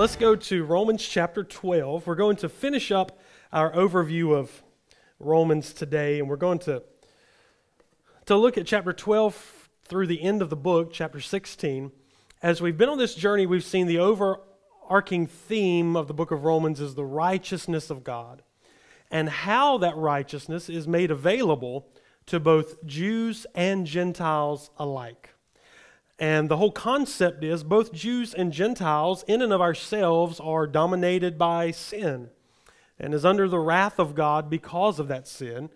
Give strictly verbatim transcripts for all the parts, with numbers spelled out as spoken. let's go to Romans chapter twelve. We're going to finish up our overview of Romans today, and we're going to, to look at chapter twelve through the end of the book, chapter sixteen. As we've been on this journey, we've seen the overarching theme of the book of Romans is the righteousness of God and how that righteousness is made available to both Jews and Gentiles alike. And the whole concept is both Jews and Gentiles in and of ourselves are dominated by sin and is under the wrath of God because of that sin.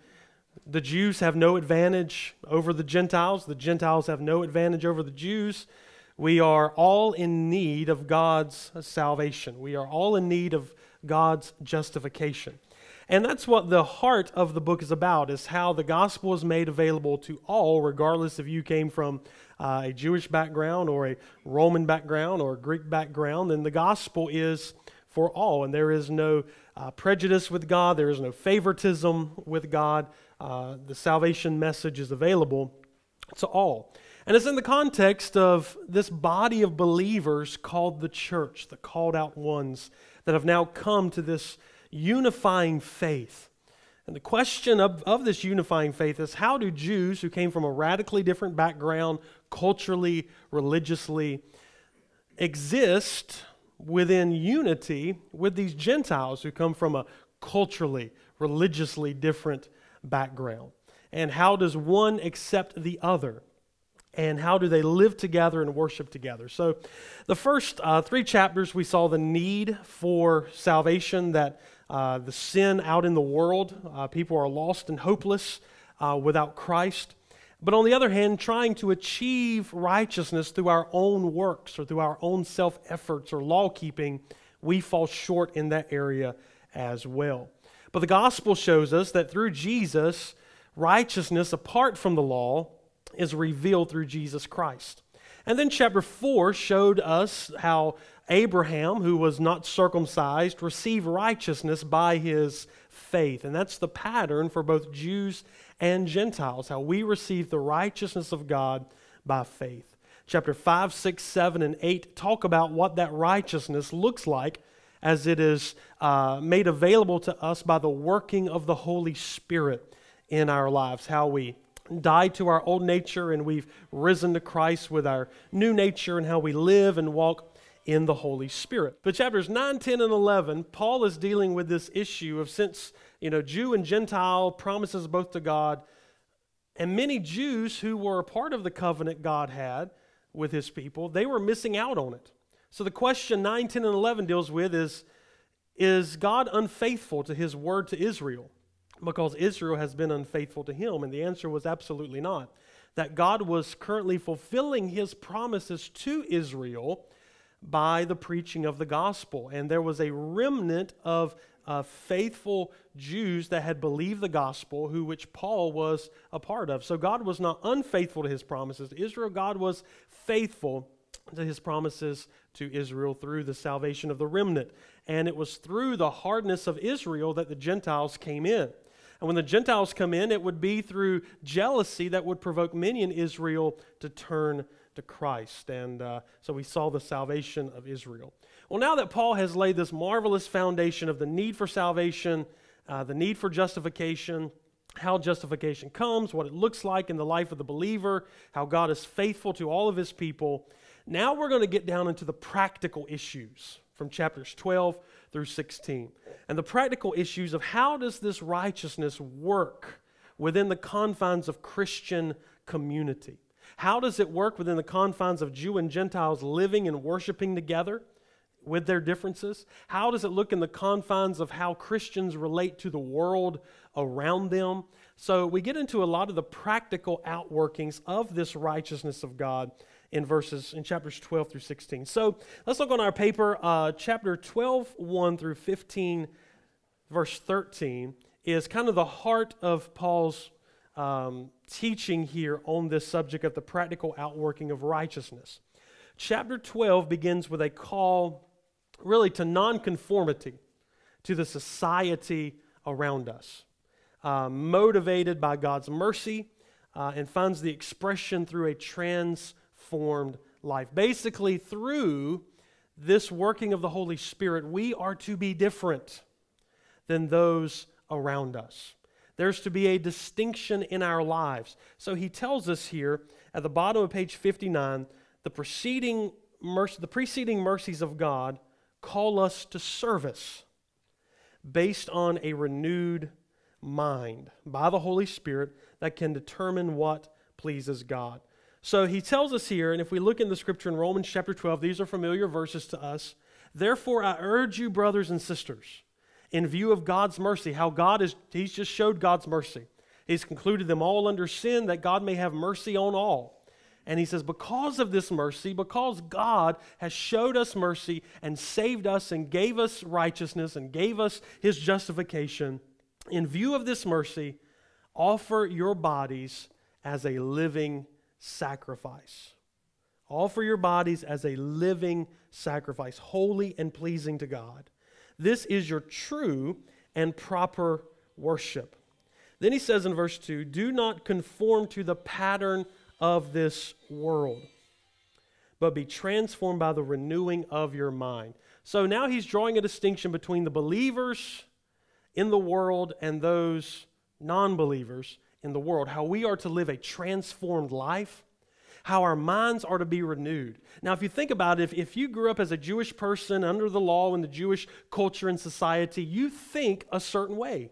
The Jews have no advantage over the Gentiles. The Gentiles have no advantage over the Jews. We are all in need of God's salvation. We are all in need of God's justification. And that's what the heart of the book is about, is how the gospel is made available to all, regardless if you came from uh, a Jewish background or a Roman background or a Greek background. Then the gospel is for all, and there is no uh, prejudice with God. There is no favoritism with God. Uh, the salvation message is available to all. And it's in the context of this body of believers called the church, the called out ones that have now come to this unifying faith. And the question of, of this unifying faith is, how do Jews who came from a radically different background, culturally, religiously, exist within unity with these Gentiles who come from a culturally, religiously different background? And how does one accept the other? And how do they live together and worship together? So the first uh, three chapters, we saw the need for salvation, that uh, the sin out in the world, uh, people are lost and hopeless uh, without Christ. But on the other hand, trying to achieve righteousness through our own works or through our own self-efforts or law-keeping, we fall short in that area as well. But the gospel shows us that through Jesus, righteousness apart from the law is revealed through Jesus Christ. And then chapter four showed us how Abraham, who was not circumcised, received righteousness by his faith. And that's the pattern for both Jews and Gentiles, how we receive the righteousness of God by faith. Chapter five, six, seven, and eight talk about what that righteousness looks like as it is uh, made available to us by the working of the Holy Spirit in our lives, how we died to our old nature, and we've risen to Christ with our new nature and how we live and walk in the Holy Spirit. But chapters nine, ten, and eleven, Paul is dealing with this issue of, since, you know, Jew and Gentile, promises both to God, and many Jews who were a part of the covenant God had with his people, they were missing out on it. So the question nine, ten, and eleven deals with is, is God unfaithful to his word to Israel? Because Israel has been unfaithful to him, and the answer was absolutely not. That God was currently fulfilling his promises to Israel by the preaching of the gospel, and there was a remnant of uh, faithful Jews that had believed the gospel, who which Paul was a part of. So God was not unfaithful to his promises to Israel. God was faithful to his promises to Israel through the salvation of the remnant, and it was through the hardness of Israel that the Gentiles came in. And when the Gentiles come in, it would be through jealousy that would provoke many in Israel to turn to Christ. And uh, so we saw the salvation of Israel. Well, now that Paul has laid this marvelous foundation of the need for salvation, uh, the need for justification, how justification comes, what it looks like in the life of the believer, how God is faithful to all of his people, now we're going to get down into the practical issues from chapters twelve through sixteen. And the practical issues of, how does this righteousness work within the confines of Christian community? How does it work within the confines of Jew and Gentiles living and worshiping together with their differences? How does it look in the confines of how Christians relate to the world around them? So we get into a lot of the practical outworkings of this righteousness of God in verses, in chapters twelve through sixteen. So let's look on our paper. Uh, chapter twelve, one through fifteen, verse thirteen is kind of the heart of Paul's um, teaching here on this subject of the practical outworking of righteousness. Chapter twelve begins with a call really to nonconformity to the society around us, uh, motivated by God's mercy, uh, and finds the expression through a trans. Formed life, basically through this working of the Holy Spirit, we are to be different than those around us. There's to be a distinction in our lives. So he tells us here at the bottom of page fifty-nine, the preceding mercy, the preceding mercies of God call us to service based on a renewed mind by the Holy Spirit that can determine what pleases God. So he tells us here, and if we look in the scripture in Romans chapter twelve, these are familiar verses to us. Therefore, I urge you, brothers and sisters, in view of God's mercy, how God is, he's just showed God's mercy. He's concluded them all under sin, that God may have mercy on all. And he says, because of this mercy, because God has showed us mercy and saved us and gave us righteousness and gave us his justification, in view of this mercy, offer your bodies as a living sacrifice. Sacrifice. Offer your bodies as a living sacrifice, holy and pleasing to God. This is your true and proper worship. Then he says in verse two, do not conform to the pattern of this world, but be transformed by the renewing of your mind. So now he's drawing a distinction between the believers in the world and those non-believers in the world, how we are to live a transformed life, how our minds are to be renewed. Now, if you think about it, if, if you grew up as a Jewish person under the law and the Jewish culture and society, you think a certain way.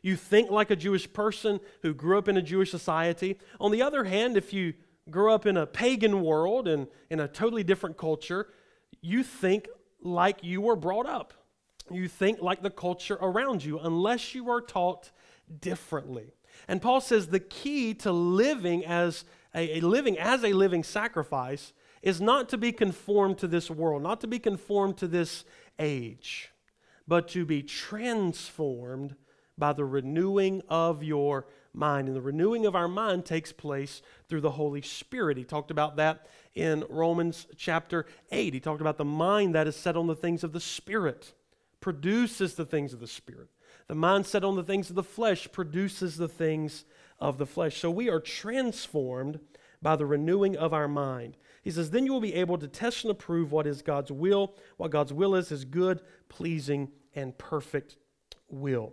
You think like a Jewish person who grew up in a Jewish society. On the other hand, if you grew up in a pagan world and in a totally different culture, you think like you were brought up. You think like the culture around you, unless you are taught differently. And Paul says the key to living as a, a living as a living sacrifice is not to be conformed to this world, not to be conformed to this age, but to be transformed by the renewing of your mind. And the renewing of our mind takes place through the Holy Spirit. He talked about that in Romans chapter eight. He talked about the mind that is set on the things of the Spirit produces the things of the Spirit. The mind set on the things of the flesh produces the things of the flesh. So we are transformed by the renewing of our mind. He says, then you will be able to test and approve what is God's will, what God's will is, his good, pleasing, and perfect will.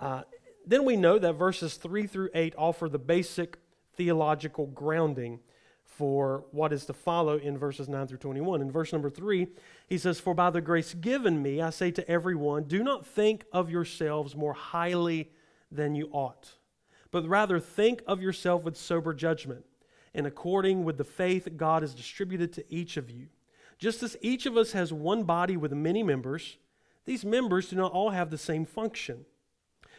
Uh, then we know that verses three through eight offer the basic theological grounding for what is to follow in verses nine through twenty-one. In verse number three, he says, for by the grace given me, I say to everyone, do not think of yourselves more highly than you ought, but rather think of yourself with sober judgment, and according with the faith God has distributed to each of you. Just as each of us has one body with many members, these members do not all have the same function.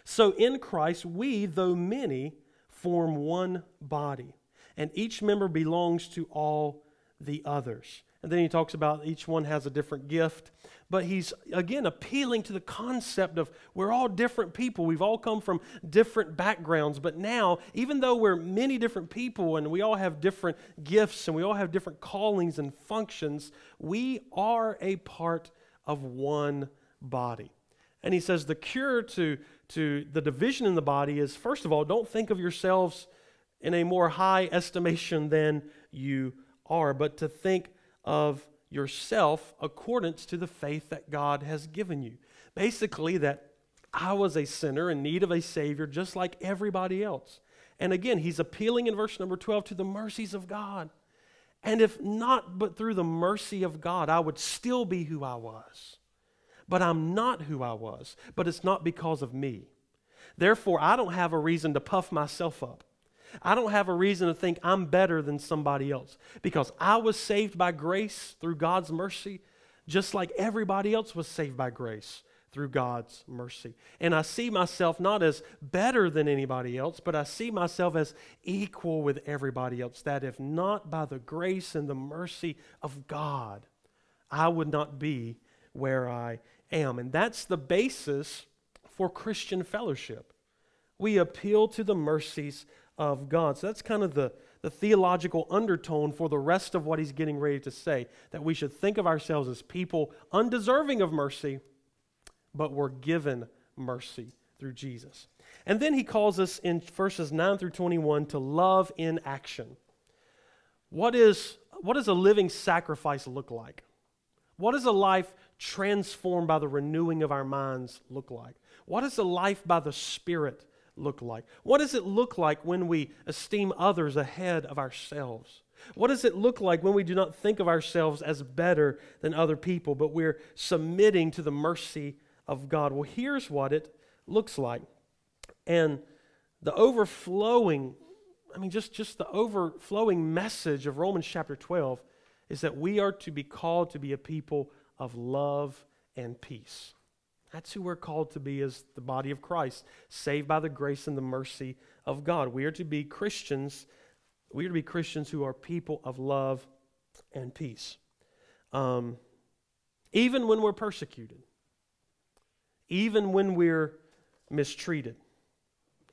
So in Christ, we, though many, form one body, and each member belongs to all the others. And then he talks about each one has a different gift. But he's, again, appealing to the concept of we're all different people. We've all come from different backgrounds. But now, even though we're many different people and we all have different gifts and we all have different callings and functions, we are a part of one body. And he says the cure to, to the division in the body is, first of all, don't think of yourselves in a more high estimation than you are, but to think of yourself according to the faith that God has given you. Basically, that I was a sinner in need of a Savior just like everybody else. And again, he's appealing in verse number twelve to the mercies of God. And if not but through the mercy of God, I would still be who I was. But I'm not who I was, but it's not because of me. Therefore, I don't have a reason to puff myself up. I don't have a reason to think I'm better than somebody else, because I was saved by grace through God's mercy, just like everybody else was saved by grace through God's mercy. And I see myself not as better than anybody else, but I see myself as equal with everybody else, that if not by the grace and the mercy of God, I would not be where I am. And that's the basis for Christian fellowship. We appeal to the mercies of God. Of God. So that's kind of the, the theological undertone for the rest of what he's getting ready to say, that we should think of ourselves as people undeserving of mercy, but we're given mercy through Jesus. And then he calls us in verses nine through twenty-one to love in action. What is, what does a living sacrifice look like? What does a life transformed by the renewing of our minds look like? What does a life by the Spirit look like? What does it look like when we esteem others ahead of ourselves? What does it look like when we do not think of ourselves as better than other people, but we're submitting to the mercy of God? Well, here's what it looks like. And the overflowing, I mean, just, just the overflowing message of Romans chapter twelve is that we are to be called to be a people of love and peace. That's who we're called to be as the body of Christ, saved by the grace and the mercy of God. We are to be Christians. We are to be Christians who are people of love and peace. Um, even when we're persecuted, even when we're mistreated,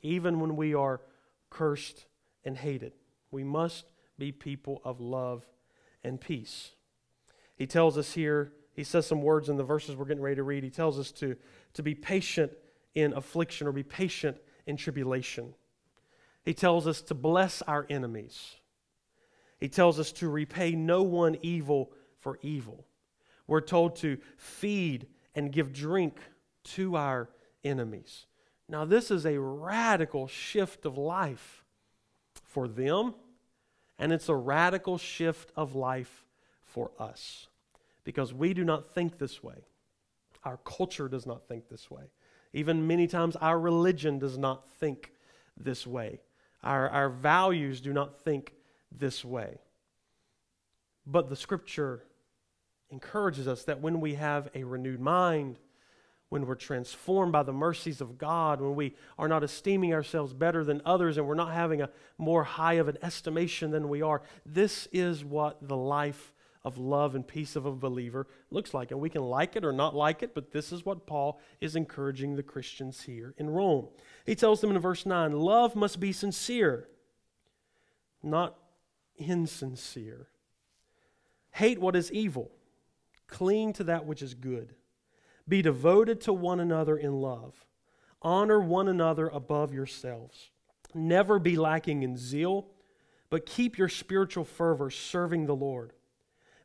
even when we are cursed and hated, we must be people of love and peace. He tells us here, he says some words in the verses we're getting ready to read. He tells us to, to be patient in affliction, or be patient in tribulation. He tells us to bless our enemies. He tells us to repay no one evil for evil. We're told to feed and give drink to our enemies. Now, this is a radical shift of life for them, and it's a radical shift of life for us, because we do not think this way. Our culture does not think this way. Even many times our religion does not think this way. Our, our values do not think this way. But the Scripture encourages us that when we have a renewed mind, when we're transformed by the mercies of God, when we are not esteeming ourselves better than others and we're not having a more high of an estimation than we are, this is what the life of love and peace of a believer looks like. And we can like it or not like it, but this is what Paul is encouraging the Christians here in Rome. He tells them in verse nine, love must be sincere, not insincere. Hate what is evil, cling to that which is good. Be devoted to one another in love. Honor one another above yourselves. Never be lacking in zeal, but keep your spiritual fervor serving the Lord.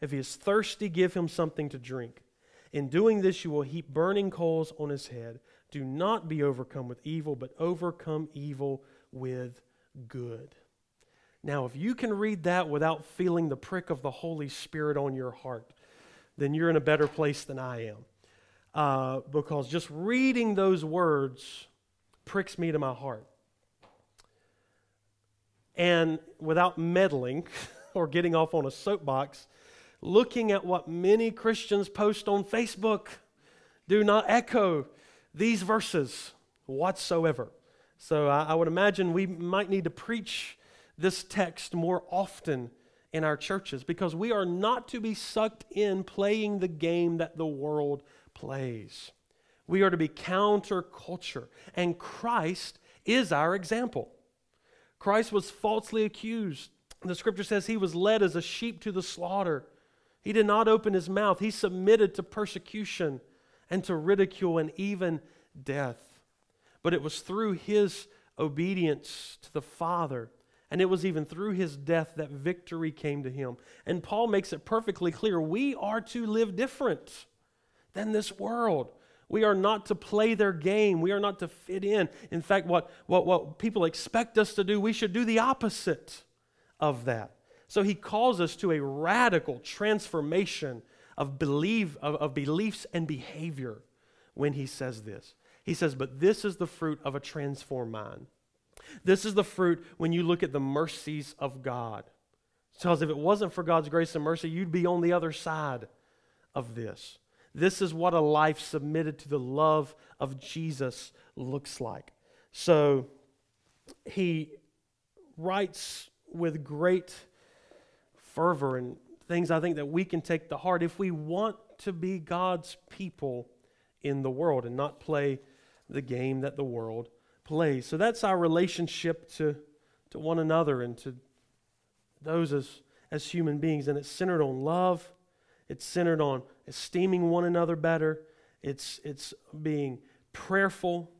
If he is thirsty, give him something to drink. In doing this, you will heap burning coals on his head. Do not be overcome with evil, but overcome evil with good. Now, if you can read that without feeling the prick of the Holy Spirit on your heart, then you're in a better place than I am. Uh, because just reading those words pricks me to my heart. And without meddling or getting off on a soapbox, looking at what many Christians post on Facebook, do not echo these verses whatsoever. So I, I would imagine we might need to preach this text more often in our churches, because we are not to be sucked in playing the game that the world plays. We are to be counterculture, and Christ is our example. Christ was falsely accused. The Scripture says he was led as a sheep to the slaughter. He did not open his mouth. He submitted to persecution and to ridicule and even death. But it was through his obedience to the Father, and it was even through his death that victory came to him. And Paul makes it perfectly clear, we are to live different than this world. We are not to play their game. We are not to fit in. In fact, what, what, what people expect us to do, we should do the opposite of that. So he calls us to a radical transformation of, belief, of, of beliefs and behavior. when he says this. He says, but this is the fruit of a transformed mind. This is the fruit when you look at the mercies of God. Because if it wasn't for God's grace and mercy, you'd be on the other side of this. This is what a life submitted to the love of Jesus looks like. So he writes with great fervor and things I think that we can take to heart if we want to be God's people in the world and not play the game that the world plays. So that's our relationship to, to one another and to those as, as human beings. And it's centered on love. It's centered on esteeming one another better. It's, it's being prayerful.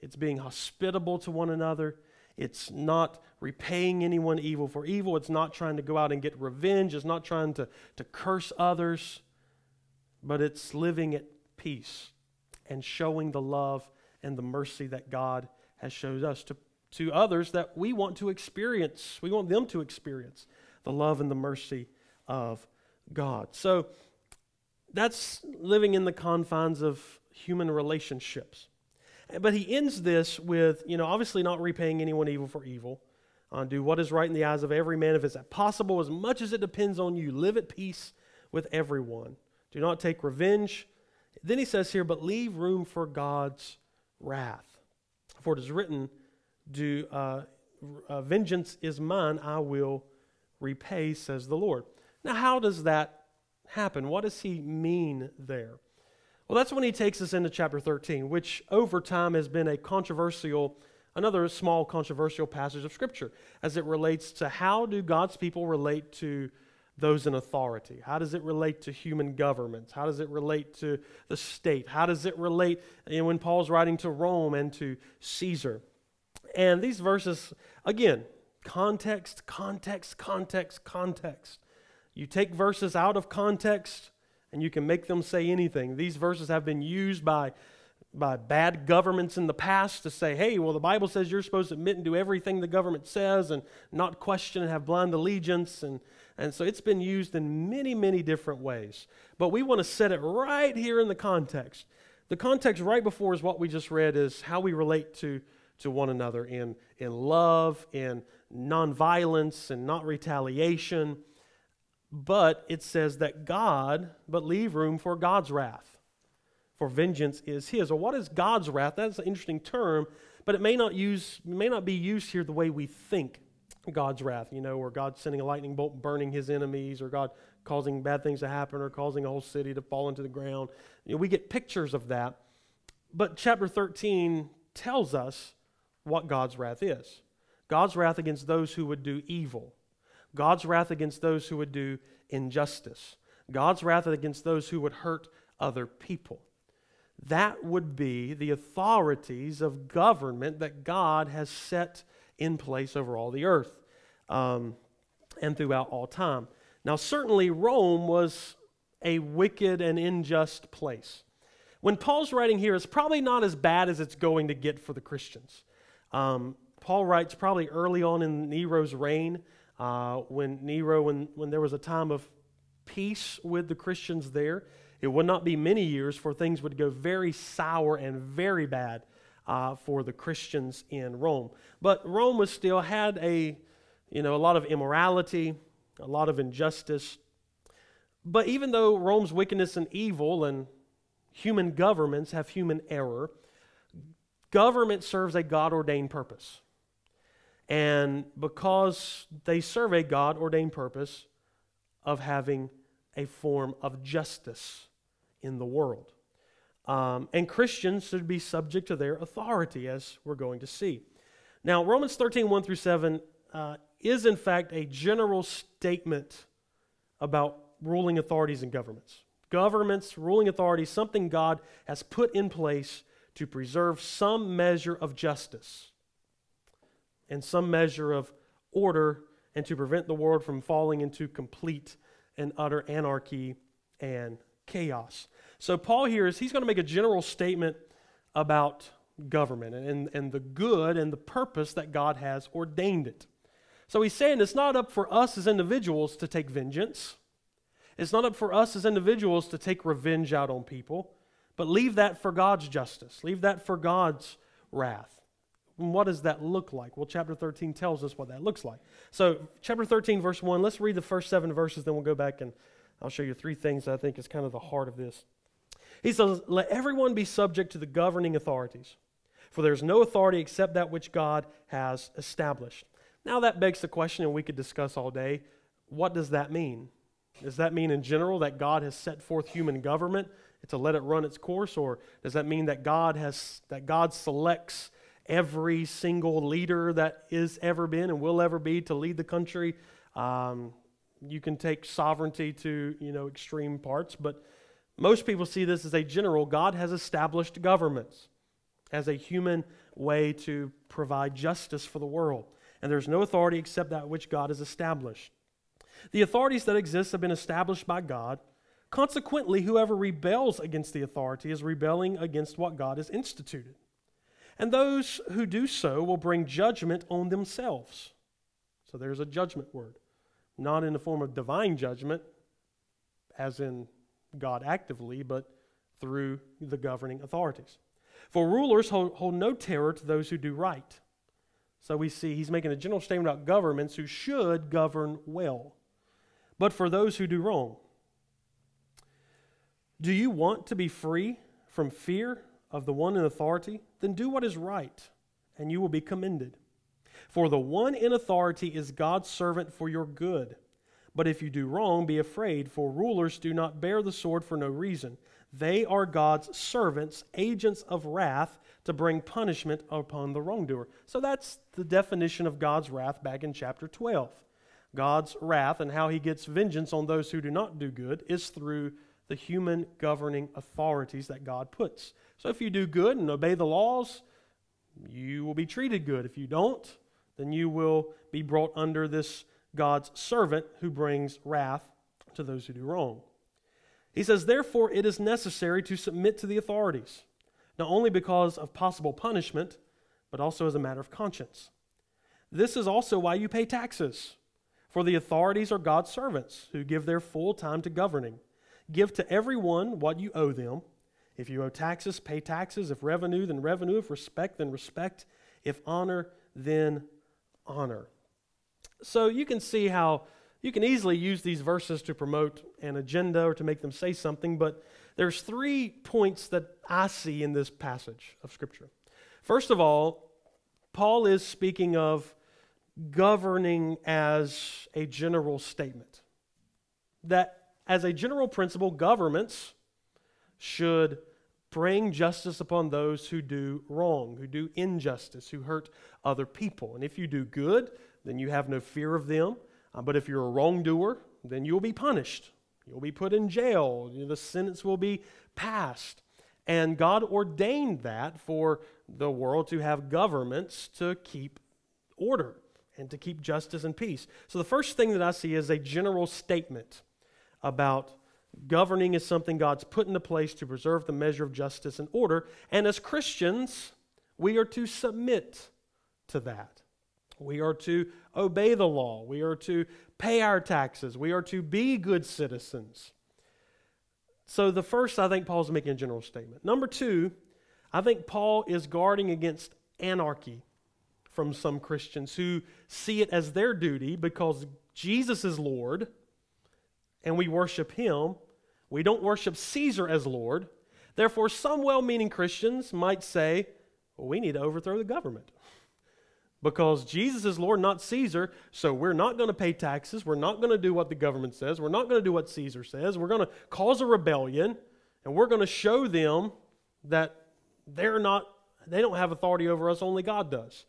It's being hospitable to one another. It's not repaying anyone evil for evil. It's not trying to go out and get revenge. It's not trying to, to curse others. But it's living at peace and showing the love and the mercy that God has shown us to, to others that we want to experience. We want them to experience the love and the mercy of God. So that's living in the confines of human relationships. But he ends this with, you know, obviously not repaying anyone evil for evil. Uh, do what is right in the eyes of every man, if it's possible, as much as it depends on you. Live at peace with everyone. Do not take revenge. Then he says here, but leave room for God's wrath. For it is written, do uh, uh, vengeance is mine, I will repay, says the Lord. Now, how does that happen? What does he mean there? Well, that's when he takes us into chapter thirteen, which over time has been a controversial, another small controversial passage of Scripture as it relates to how do God's people relate to those in authority? How does it relate to human governments? How does it relate to the state? How does it relate, you know, when Paul's writing to Rome and to Caesar? And these verses, again, context, context, context, context. You take verses out of context, and you can make them say anything. These verses have been used by, by bad governments in the past to say, hey, well, the Bible says you're supposed to admit and do everything the government says and not question and have blind allegiance. And, and so it's been used in many, many different ways. But we want to set it right here in the context. The context right before is what we just read, is how we relate to, to one another in, in love, in nonviolence, and not retaliation. But it says that God, but leave room for God's wrath, for vengeance is his. Or what is God's wrath? That's an interesting term, but it may not use, may not be used here the way we think God's wrath, you know, or God sending a lightning bolt and burning his enemies, or God causing bad things to happen, or causing a whole city to fall into the ground. You know, we get pictures of that. But chapter thirteen tells us what God's wrath is. God's wrath against those who would do evil. God's wrath against those who would do injustice. God's wrath against those who would hurt other people. That would be the authorities of government that God has set in place over all the earth um, and throughout all time. Now, certainly Rome was a wicked and unjust place. When Paul's writing here, it's probably not as bad as it's going to get for the Christians. Um, Paul writes probably early on in Nero's reign, Uh, when Nero, when, when there was a time of peace with the Christians there, it would not be many years for things would go very sour and very bad uh, for the Christians in Rome. But Rome was still had a, you know, a lot of immorality, a lot of injustice. But even though Rome's wickedness and evil and human governments have human error, government serves a God-ordained purpose. And because they serve a God-ordained purpose of having a form of justice in the world. Um, and Christians should be subject to their authority, as we're going to see. Now, Romans thirteen, one through seven uh, is, in fact, a general statement about ruling authorities and governments. Governments, ruling authorities, something God has put in place to preserve some measure of justice and some measure of order, and to prevent the world from falling into complete and utter anarchy and chaos. So Paul here is, he's going to make a general statement about government and, and the good and the purpose that God has ordained it. So he's saying it's not up for us as individuals to take vengeance. It's not up for us as individuals to take revenge out on people, But leave that for God's justice. Leave that for God's wrath. And what does that look like? Well, chapter thirteen tells us what that looks like. So chapter thirteen, verse one, let's read the first seven verses, then we'll go back and I'll show you three things that I think is kind of the heart of this. He says, "Let everyone be subject to the governing authorities, for there is no authority except that which God has established." Now that begs the question, and we could discuss all day, what does that mean? Does that mean in general that God has set forth human government to let it run its course, or does that mean that God has that God selects every single leader that is ever been and will ever be to lead the country? Um, you can take sovereignty to, you know, extreme parts, but most people see this as a general. God has established governments as a human way to provide justice for the world, and there's no authority except that which God has established. The authorities that exist have been established by God. Consequently, whoever rebels against the authority is rebelling against what God has instituted. And those who do so will bring judgment on themselves. So there's a judgment word. Not in the form of divine judgment, as in God actively, but through the governing authorities. For rulers hold, hold no terror to those who do right. So we see he's making a general statement about governments who should govern well, but for those who do wrong. Do you want to be free from fear of the one in authority? Then do what is right, and you will be commended. For the one in authority is God's servant for your good. But if you do wrong, be afraid, for rulers do not bear the sword for no reason. They are God's servants, agents of wrath, to bring punishment upon the wrongdoer. So that's the definition of God's wrath back in chapter twelve. God's wrath and how he gets vengeance on those who do not do good is through the human governing authorities that God puts. So if you do good and obey the laws, you will be treated good. If you don't, then you will be brought under this God's servant who brings wrath to those who do wrong. He says, "Therefore it is necessary to submit to the authorities, not only because of possible punishment, but also as a matter of conscience. This is also why you pay taxes, for the authorities are God's servants who give their full time to governing. Give to everyone what you owe them. If you owe taxes, pay taxes. If revenue, then revenue. If respect, then respect. If honor, then honor." So you can see how you can easily use these verses to promote an agenda or to make them say something, but there's three points that I see in this passage of Scripture. First of all, Paul is speaking of governing as a general statement. That as a general principle, governments should bring justice upon those who do wrong, who do injustice, who hurt other people. And if you do good, then you have no fear of them. Uh, but if you're a wrongdoer, then you'll be punished. You'll be put in jail. You know, the sentence will be passed. And God ordained that for the world to have governments to keep order and to keep justice and peace. So the first thing that I see is a general statement about governing is something God's put into place to preserve the measure of justice and order. And as Christians, we are to submit to that. We are to obey the law. We are to pay our taxes. We are to be good citizens. So the first, I think Paul's making a general statement. Number two, I think Paul is guarding against anarchy from some Christians who see it as their duty because Jesus is Lord, and we worship him. We don't worship Caesar as Lord. Therefore, some well-meaning Christians might say, well, we need to overthrow the government because Jesus is Lord, not Caesar, so we're not going to pay taxes. We're not going to do what the government says. We're not going to do what Caesar says. We're going to cause a rebellion, and we're going to show them that they're not, they don't have authority over us, only God does,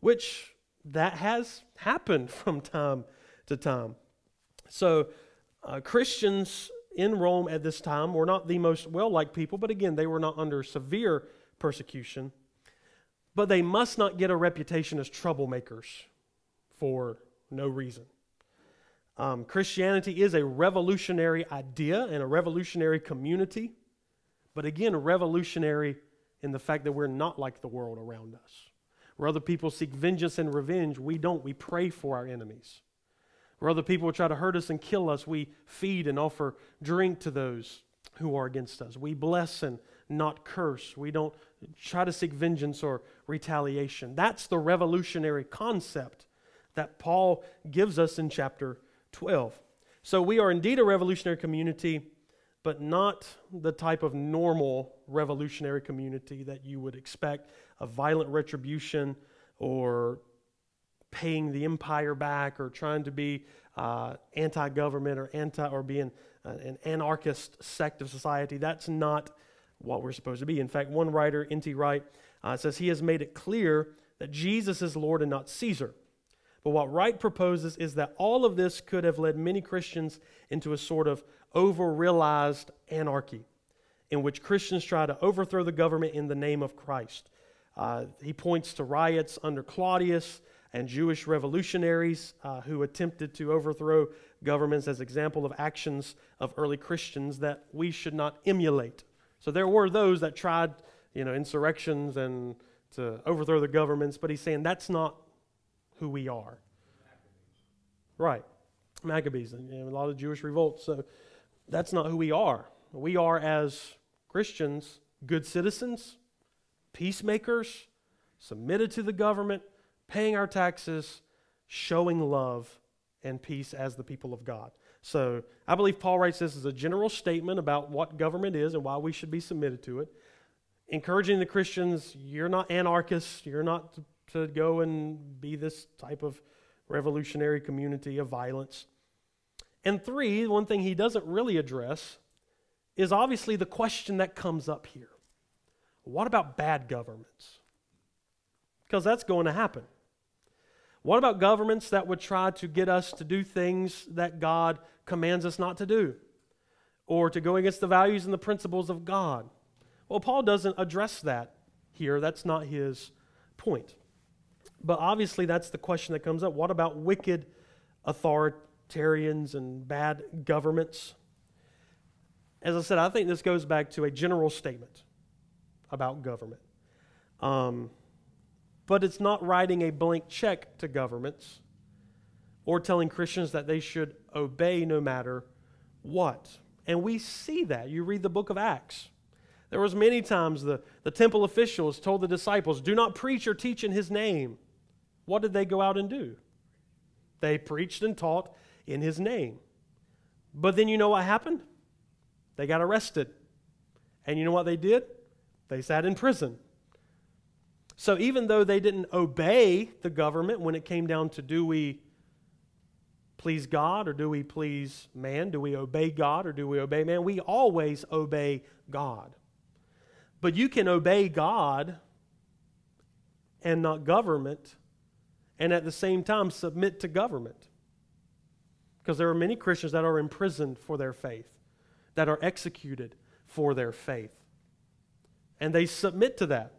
which that has happened from time to time. So, Uh, Christians in Rome at this time were not the most well-liked people, but again, they were not under severe persecution. But they must not get a reputation as troublemakers for no reason. Um, Christianity is a revolutionary idea and a revolutionary community, but again, revolutionary in the fact that we're not like the world around us. Where other people seek vengeance and revenge, we don't. We pray for our enemies. Where other people try to hurt us and kill us, we feed and offer drink to those who are against us. We bless and not curse. We don't try to seek vengeance or retaliation. That's the revolutionary concept that Paul gives us in chapter twelve. So we are indeed a revolutionary community, but not the type of normal revolutionary community that you would expect of violent retribution or paying the empire back or trying to be uh, anti-government or anti or being an anarchist sect of society. That's not what we're supposed to be. In fact, one writer, N T Wright, uh, says he has made it clear that Jesus is Lord and not Caesar. But what Wright proposes is that all of this could have led many Christians into a sort of over-realized anarchy in which Christians try to overthrow the government in the name of Christ. Uh, he points to riots under Claudius and Jewish revolutionaries uh, who attempted to overthrow governments as example of actions of early Christians that we should not emulate. So there were those that tried, you know, insurrections and to overthrow the governments, but he's saying that's not who we are. Maccabees. Right. Maccabees, and, you know, a lot of Jewish revolts. So that's not who we are. We are, as Christians, good citizens, peacemakers, submitted to the government, paying our taxes, showing love and peace as the people of God. So I believe Paul writes this as a general statement about what government is and why we should be submitted to it, encouraging the Christians, you're not anarchists, you're not to, to go and be this type of revolutionary community of violence. And three, one thing he doesn't really address is obviously the question that comes up here. What about bad governments? Because that's going to happen. What about governments that would try to get us to do things that God commands us not to do, or to go against the values and the principles of God? Well, Paul doesn't address that here. That's not his point. But obviously that's the question that comes up. What about wicked authoritarians and bad governments? As I said, I think this goes back to a general statement about government. Um... But it's not writing a blank check to governments or telling Christians that they should obey no matter what. And we see that. You read the book of Acts. There was many times the, the temple officials told the disciples, do not preach or teach in his name. What did they go out and do? They preached and taught in his name. But then you know what happened? They got arrested. And you know what they did? They sat in prison. So even though they didn't obey the government when it came down to do we please God or do we please man, do we obey God or do we obey man, we always obey God. But you can obey God and not government and at the same time submit to government. Because there are many Christians that are imprisoned for their faith, that are executed for their faith. And they submit to that.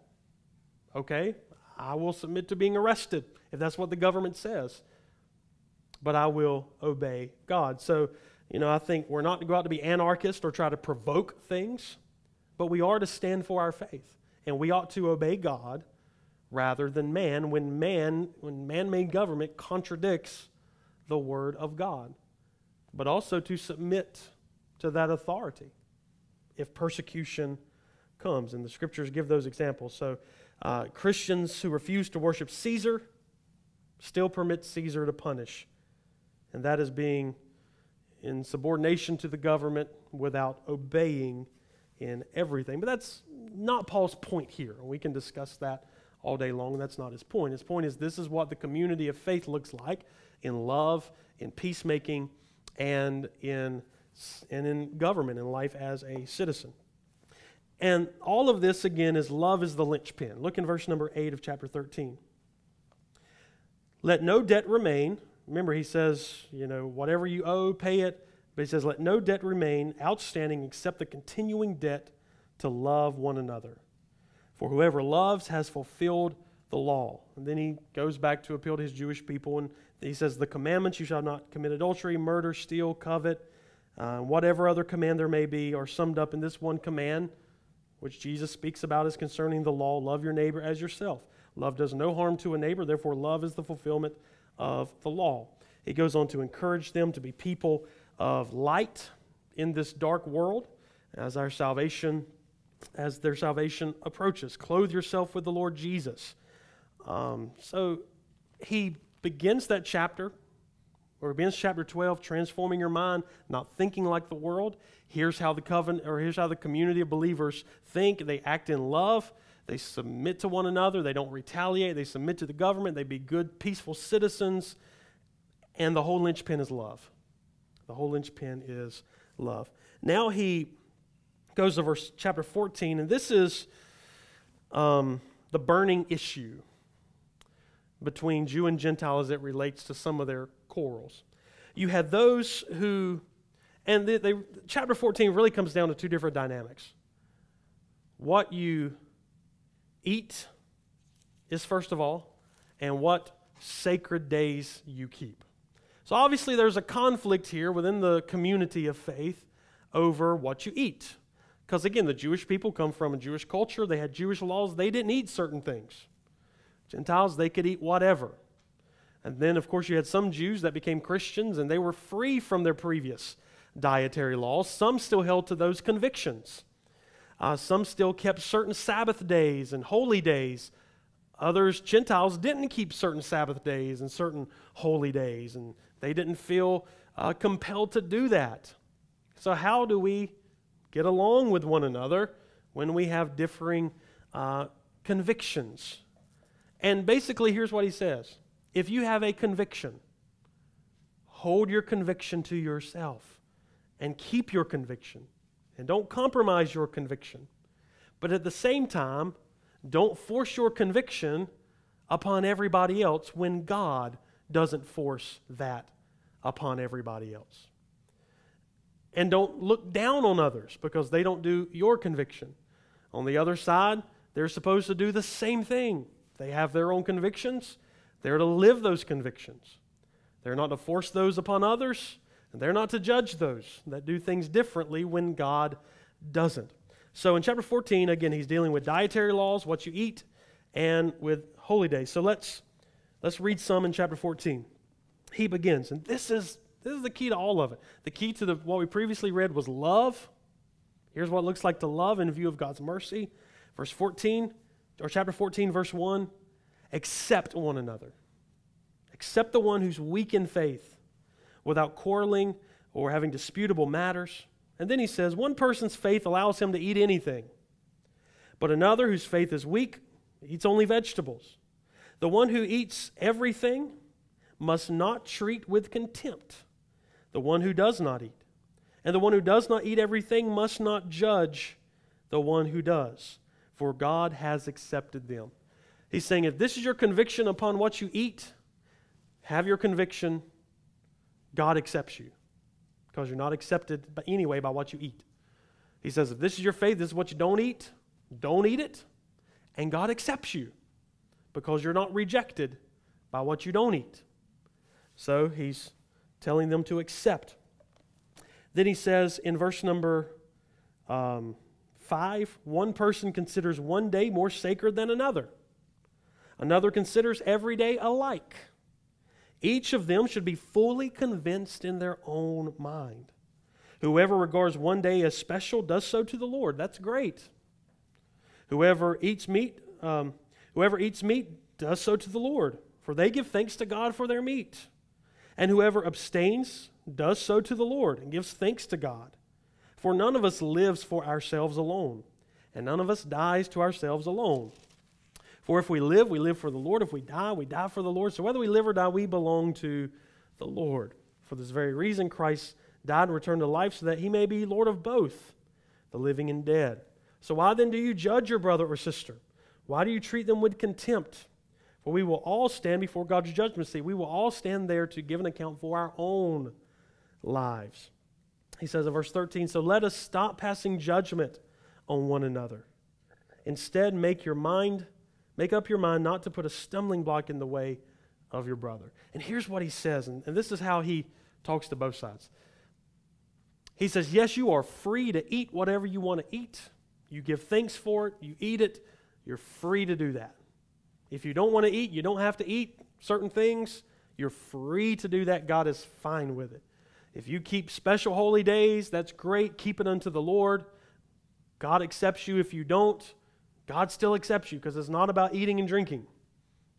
Okay, I will submit to being arrested if that's what the government says, but I will obey God. So, you know, I think we're not to go out to be anarchists or try to provoke things, but we are to stand for our faith, and we ought to obey God rather than man when man, when man-made government contradicts the word of God, but also to submit to that authority if persecution comes, and the scriptures give those examples. So, Uh, Christians who refuse to worship Caesar still permit Caesar to punish. And that is being in subordination to the government without obeying in everything. But that's not Paul's point here. We can discuss that all day long. That's not his point. His point is this is what the community of faith looks like in love, in peacemaking, and in, and in government, in life as a citizen. And all of this, again, is love is the linchpin. Look in verse number eight of chapter thirteen. Let no debt remain. Remember, he says, you know, whatever you owe, pay it. But he says, let no debt remain outstanding except the continuing debt to love one another. For whoever loves has fulfilled the law. And then he goes back to appeal to his Jewish people. And he says, the commandments, you shall not commit adultery, murder, steal, covet, uh, whatever other command there may be, are summed up in this one command, which Jesus speaks about as concerning the law, love your neighbor as yourself. Love does no harm to a neighbor, therefore love is the fulfillment of the law. He goes on to encourage them to be people of light in this dark world, as our salvation as their salvation approaches. Clothe yourself with the Lord Jesus. Um, so he begins that chapter, or begins chapter twelve, transforming your mind, not thinking like the world. Here's how the covenant, or here's how the community of believers think. They act in love. They submit to one another. They don't retaliate. They submit to the government. They be good, peaceful citizens. And the whole linchpin is love. The whole linchpin is love. Now he goes to verse chapter fourteen, and this is um, the burning issue between Jew and Gentile as it relates to some of their quarrels. You had those who, and they, they, chapter fourteen really comes down to two different dynamics. What you eat is first of all, and what sacred days you keep. So obviously there's a conflict here within the community of faith over what you eat. Because again, the Jewish people come from a Jewish culture. They had Jewish laws. They didn't eat certain things. Gentiles, they could eat whatever. And then, of course, you had some Jews that became Christians, and they were free from their previous dietary laws. Some still held to those convictions. Uh, some still kept certain Sabbath days and holy days. Others, Gentiles, didn't keep certain Sabbath days and certain holy days, and they didn't feel uh, compelled to do that. So how do we get along with one another when we have differing uh, convictions? And basically, here's what he says. If you have a conviction, hold your conviction to yourself and keep your conviction and don't compromise your conviction. But at the same time, don't force your conviction upon everybody else when God doesn't force that upon everybody else. And don't look down on others because they don't do your conviction. On the other side, they're supposed to do the same thing. They have their own convictions. They're to live those convictions. They're not to force those upon others, and they're not to judge those that do things differently when God doesn't. So in chapter fourteen, again, he's dealing with dietary laws, what you eat, and with holy days. So let's, let's read some in chapter fourteen. He begins, and this is, this is the key to all of it. The key to the, what we previously read was love. Here's what it looks like to love in view of God's mercy. Verse fourteen, or chapter fourteen, verse one, accept one another. Accept the one who's weak in faith without quarreling or having disputable matters. And then he says, one person's faith allows him to eat anything, but another whose faith is weak eats only vegetables. The one who eats everything must not treat with contempt the one who does not eat. And the one who does not eat everything must not judge the one who does, for God has accepted them. He's saying if this is your conviction upon what you eat, have your conviction, God accepts you. Because you're not accepted anyway by what you eat. He says, if this is your faith, this is what you don't eat, don't eat it, and God accepts you because you're not rejected by what you don't eat. So he's telling them to accept. Then he says in verse number um, five, one person considers one day more sacred than another. Another considers every day alike. Each of them should be fully convinced in their own mind. Whoever regards one day as special does so to the Lord. That's great. Whoever eats meat, um, whoever eats meat does so to the Lord, for they give thanks to God for their meat. And whoever abstains does so to the Lord and gives thanks to God. For none of us lives for ourselves alone, and none of us dies to ourselves alone. For if we live, we live for the Lord. If we die, we die for the Lord. So whether we live or die, we belong to the Lord. For this very reason, Christ died and returned to life so that he may be Lord of both, the living and dead. So why then do you judge your brother or sister? Why do you treat them with contempt? For we will all stand before God's judgment seat. We will all stand there to give an account for our own lives. He says in verse thirteen, so let us stop passing judgment on one another. Instead, make your mind Make up your mind not to put a stumbling block in the way of your brother. And here's what he says, and, and this is how he talks to both sides. He says, yes, you are free to eat whatever you want to eat. You give thanks for it. You eat it. You're free to do that. If you don't want to eat, you don't have to eat certain things. You're free to do that. God is fine with it. If you keep special holy days, that's great. Keep it unto the Lord. God accepts you if you don't. God still accepts you, because it's not about eating and drinking.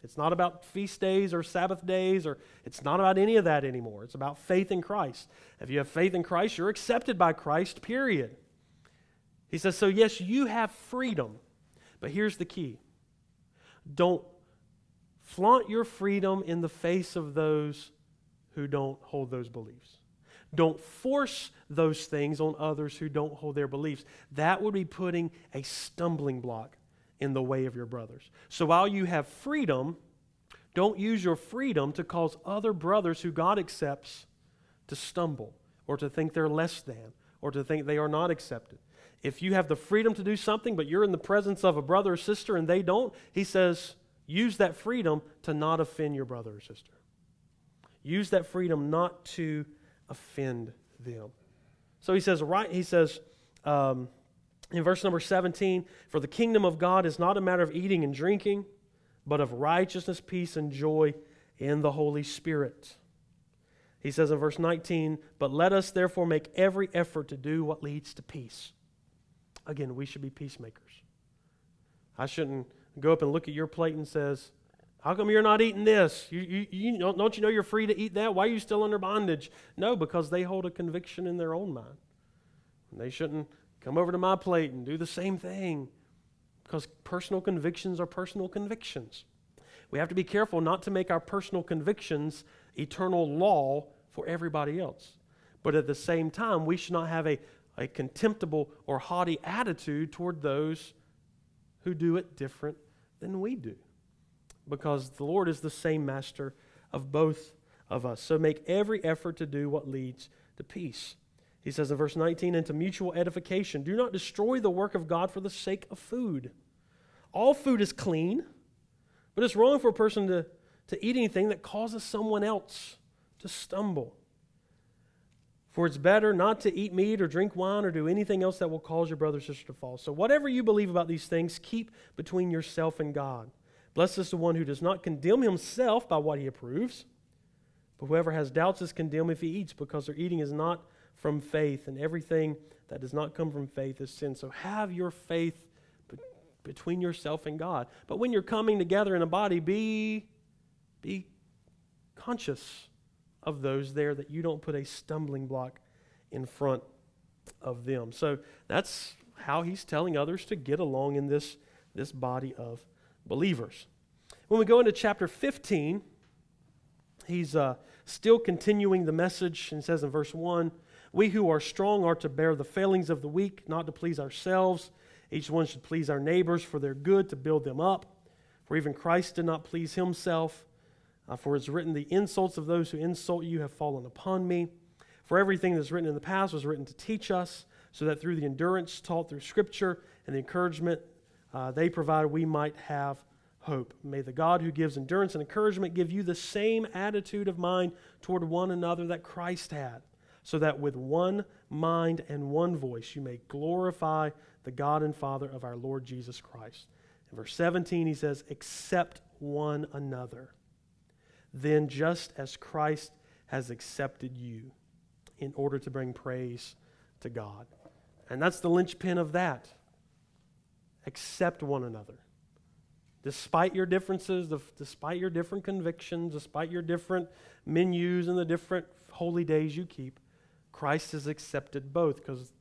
It's not about feast days or Sabbath days, or it's not about any of that anymore. It's about faith in Christ. If you have faith in Christ, you're accepted by Christ, period. He says, so yes, you have freedom, but here's the key. Don't flaunt your freedom in the face of those who don't hold those beliefs. Don't force those things on others who don't hold their beliefs. That would be putting a stumbling block in the way of your brothers. So while you have freedom, don't use your freedom to cause other brothers who God accepts to stumble, or to think they're less than, or to think they are not accepted. If you have the freedom to do something, but you're in the presence of a brother or sister and they don't, he says, use that freedom to not offend your brother or sister. Use that freedom not to offend them. So he says, right, he says um, in verse number seventeen, for the kingdom of God is not a matter of eating and drinking, but of righteousness, peace, and joy in the Holy Spirit. He says in verse nineteen, but let us therefore make every effort to do what leads to peace. Again, we should be peacemakers. I shouldn't go up and look at your plate and says, how come you're not eating this? You, you, you don't, don't you know you're free to eat that? Why are you still under bondage? No, because they hold a conviction in their own mind. And they shouldn't come over to my plate and do the same thing, because personal convictions are personal convictions. We have to be careful not to make our personal convictions eternal law for everybody else. But at the same time, we should not have a, a contemptible or haughty attitude toward those who do it different than we do, because the Lord is the same master of both of us. So make every effort to do what leads to peace. He says in verse nineteen, and to mutual edification. Do not destroy the work of God for the sake of food. All food is clean, but it's wrong for a person to, to eat anything that causes someone else to stumble. For it's better not to eat meat or drink wine or do anything else that will cause your brother or sister to fall. So whatever you believe about these things, keep between yourself and God. Blessed is the one who does not condemn himself by what he approves, but whoever has doubts is condemned if he eats, because their eating is not from faith, and everything that does not come from faith is sin. So have your faith be between yourself and God. But when you're coming together in a body, be, be conscious of those there, that you don't put a stumbling block in front of them. So that's how he's telling others to get along in this, this body of believers. When we go into chapter fifteen, he's uh, still continuing the message, and says in verse one, we who are strong are to bear the failings of the weak, not to please ourselves. Each one should please our neighbors for their good, to build them up. For even Christ did not please himself. Uh, for it's written, the insults of those who insult you have fallen upon me. For everything that's written in the past was written to teach us, so that through the endurance taught through Scripture and the encouragement Uh, they provide, we might have hope. May the God who gives endurance and encouragement give you the same attitude of mind toward one another that Christ had, so that with one mind and one voice you may glorify the God and Father of our Lord Jesus Christ. In verse seventeen, he says, accept one another, then just as Christ has accepted you, in order to bring praise to God. And that's the linchpin of that. Accept one another. Despite your differences, despite your different convictions, despite your different menus and the different holy days you keep, Christ has accepted both, because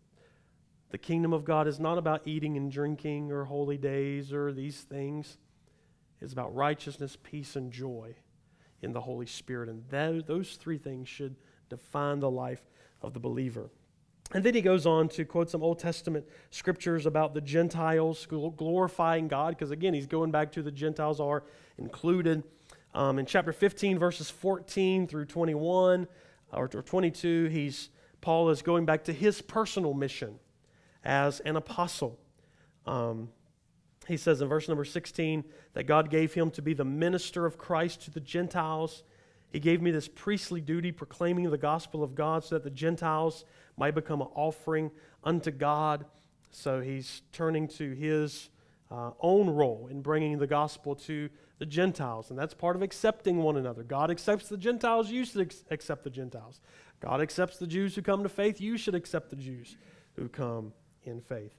the kingdom of God is not about eating and drinking or holy days or these things. It's about righteousness, peace, and joy in the Holy Spirit. And that, those three things should define the life of the believer. And then he goes on to quote some Old Testament scriptures about the Gentiles glorifying God, because again, he's going back to the Gentiles are included. Um, in chapter fifteen, verses fourteen through twenty-one or twenty-two, he's Paul is going back to his personal mission as an apostle. Um, he says in verse number sixteen that God gave him to be the minister of Christ to the Gentiles. He gave me this priestly duty, proclaiming the gospel of God, so that the Gentiles might become an offering unto God. So he's turning to his uh, own role in bringing the gospel to the Gentiles. And that's part of accepting one another. God accepts the Gentiles, you should accept the Gentiles. God accepts the Jews who come to faith, you should accept the Jews who come in faith.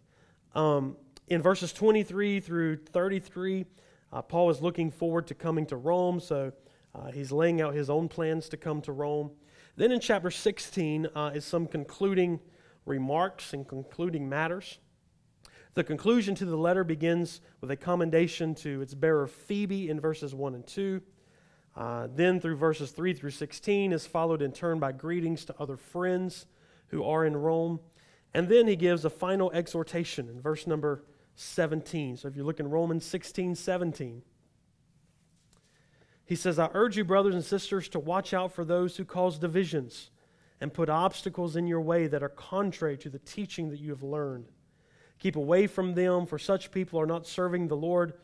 Um, in verses twenty-three through thirty-three, uh, Paul is looking forward to coming to Rome, so uh, he's laying out his own plans to come to Rome. Then in chapter sixteen uh, is some concluding remarks and concluding matters. The conclusion to the letter begins with a commendation to its bearer Phoebe in verses one and two. Uh, then through verses three through sixteen is followed in turn by greetings to other friends who are in Rome. And then he gives a final exhortation in verse number seventeen. So if you look in Romans sixteen, seventeen. He says, "I urge you, brothers and sisters, to watch out for those who cause divisions and put obstacles in your way that are contrary to the teaching that you have learned. Keep away from them, for such people are not serving the Lord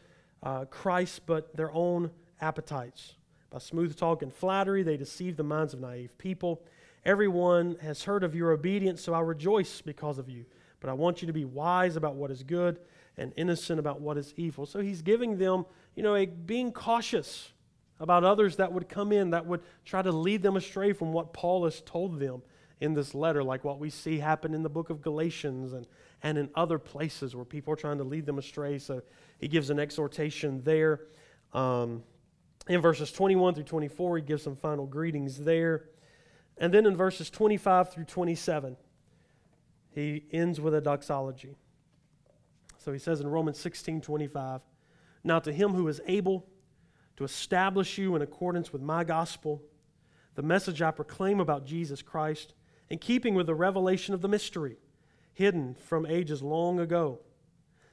uh, Christ, but their own appetites. By smooth talk and flattery, they deceive the minds of naive people. Everyone has heard of your obedience, so I rejoice because of you. But I want you to be wise about what is good and innocent about what is evil." So he's giving them, you know, a, being cautious about others that would come in, that would try to lead them astray from what Paul has told them in this letter, like what we see happen in the book of Galatians and, and in other places where people are trying to lead them astray. So he gives an exhortation there. Um, in verses twenty-one through twenty-four, he gives some final greetings there. And then in verses twenty-five through twenty-seven, he ends with a doxology. So he says in Romans sixteen, twenty-five, "Now to him who is able to establish you in accordance with my gospel, the message I proclaim about Jesus Christ, in keeping with the revelation of the mystery, hidden from ages long ago,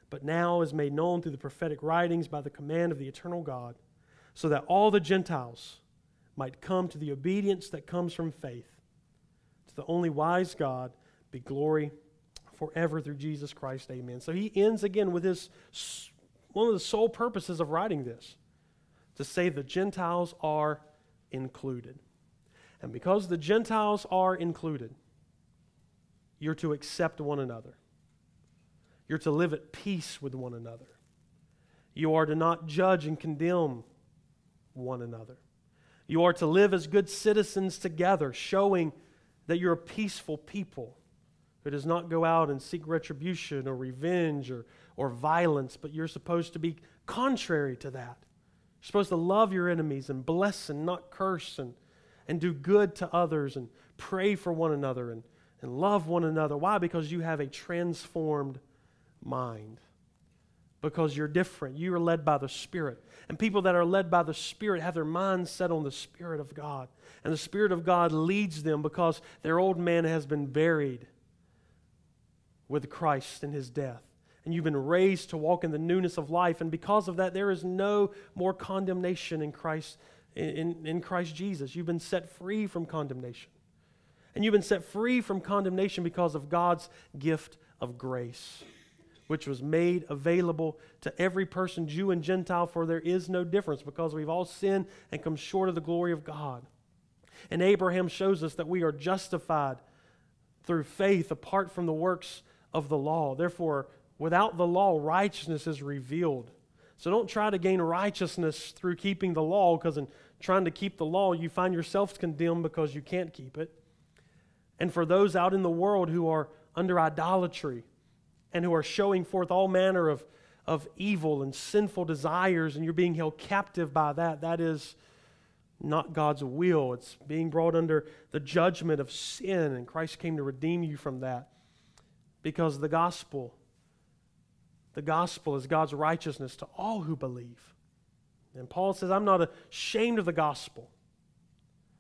but now is made known through the prophetic writings by the command of the eternal God, so that all the Gentiles might come to the obedience that comes from faith. To the only wise God be glory forever through Jesus Christ. Amen." So he ends again with his, one of the sole purposes of writing this, to say the Gentiles are included. And because the Gentiles are included, you're to accept one another. You're to live at peace with one another. You are to not judge and condemn one another. You are to live as good citizens together, showing that you're a peaceful people who does not go out and seek retribution or revenge or, or violence, but you're supposed to be contrary to that. You're supposed to love your enemies and bless and not curse and, and do good to others and pray for one another and, and love one another. Why? Because you have a transformed mind. Because you're different. You are led by the Spirit. And people that are led by the Spirit have their minds set on the Spirit of God. And the Spirit of God leads them because their old man has been buried with Christ in his death. And you've been raised to walk in the newness of life. And because of that, there is no more condemnation in Christ, in, in Christ Jesus. You've been set free from condemnation. And you've been set free from condemnation because of God's gift of grace, which was made available to every person, Jew and Gentile, for there is no difference, because we've all sinned and come short of the glory of God. And Abraham shows us that we are justified through faith apart from the works of the law. Therefore, without the law, righteousness is revealed. So don't try to gain righteousness through keeping the law, because in trying to keep the law, you find yourself condemned because you can't keep it. And for those out in the world who are under idolatry and who are showing forth all manner of, of evil and sinful desires, and you're being held captive by that, that is not God's will. It's being brought under the judgment of sin, and Christ came to redeem you from that. Because the gospel, the gospel is God's righteousness to all who believe. And Paul says, "I'm not ashamed of the gospel,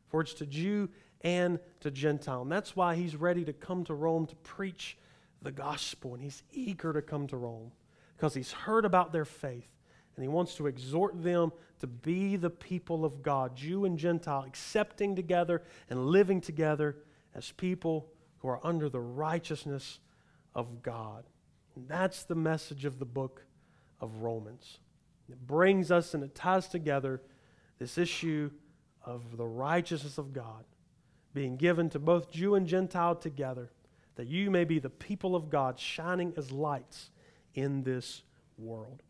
for it's to Jew and to Gentile." And that's why he's ready to come to Rome to preach the gospel. And he's eager to come to Rome because he's heard about their faith. And he wants to exhort them to be the people of God, Jew and Gentile, accepting together and living together as people who are under the righteousness of God. And that's the message of the book of Romans. It brings us and it ties together this issue of the righteousness of God being given to both Jew and Gentile together, that you may be the people of God, shining as lights in this world.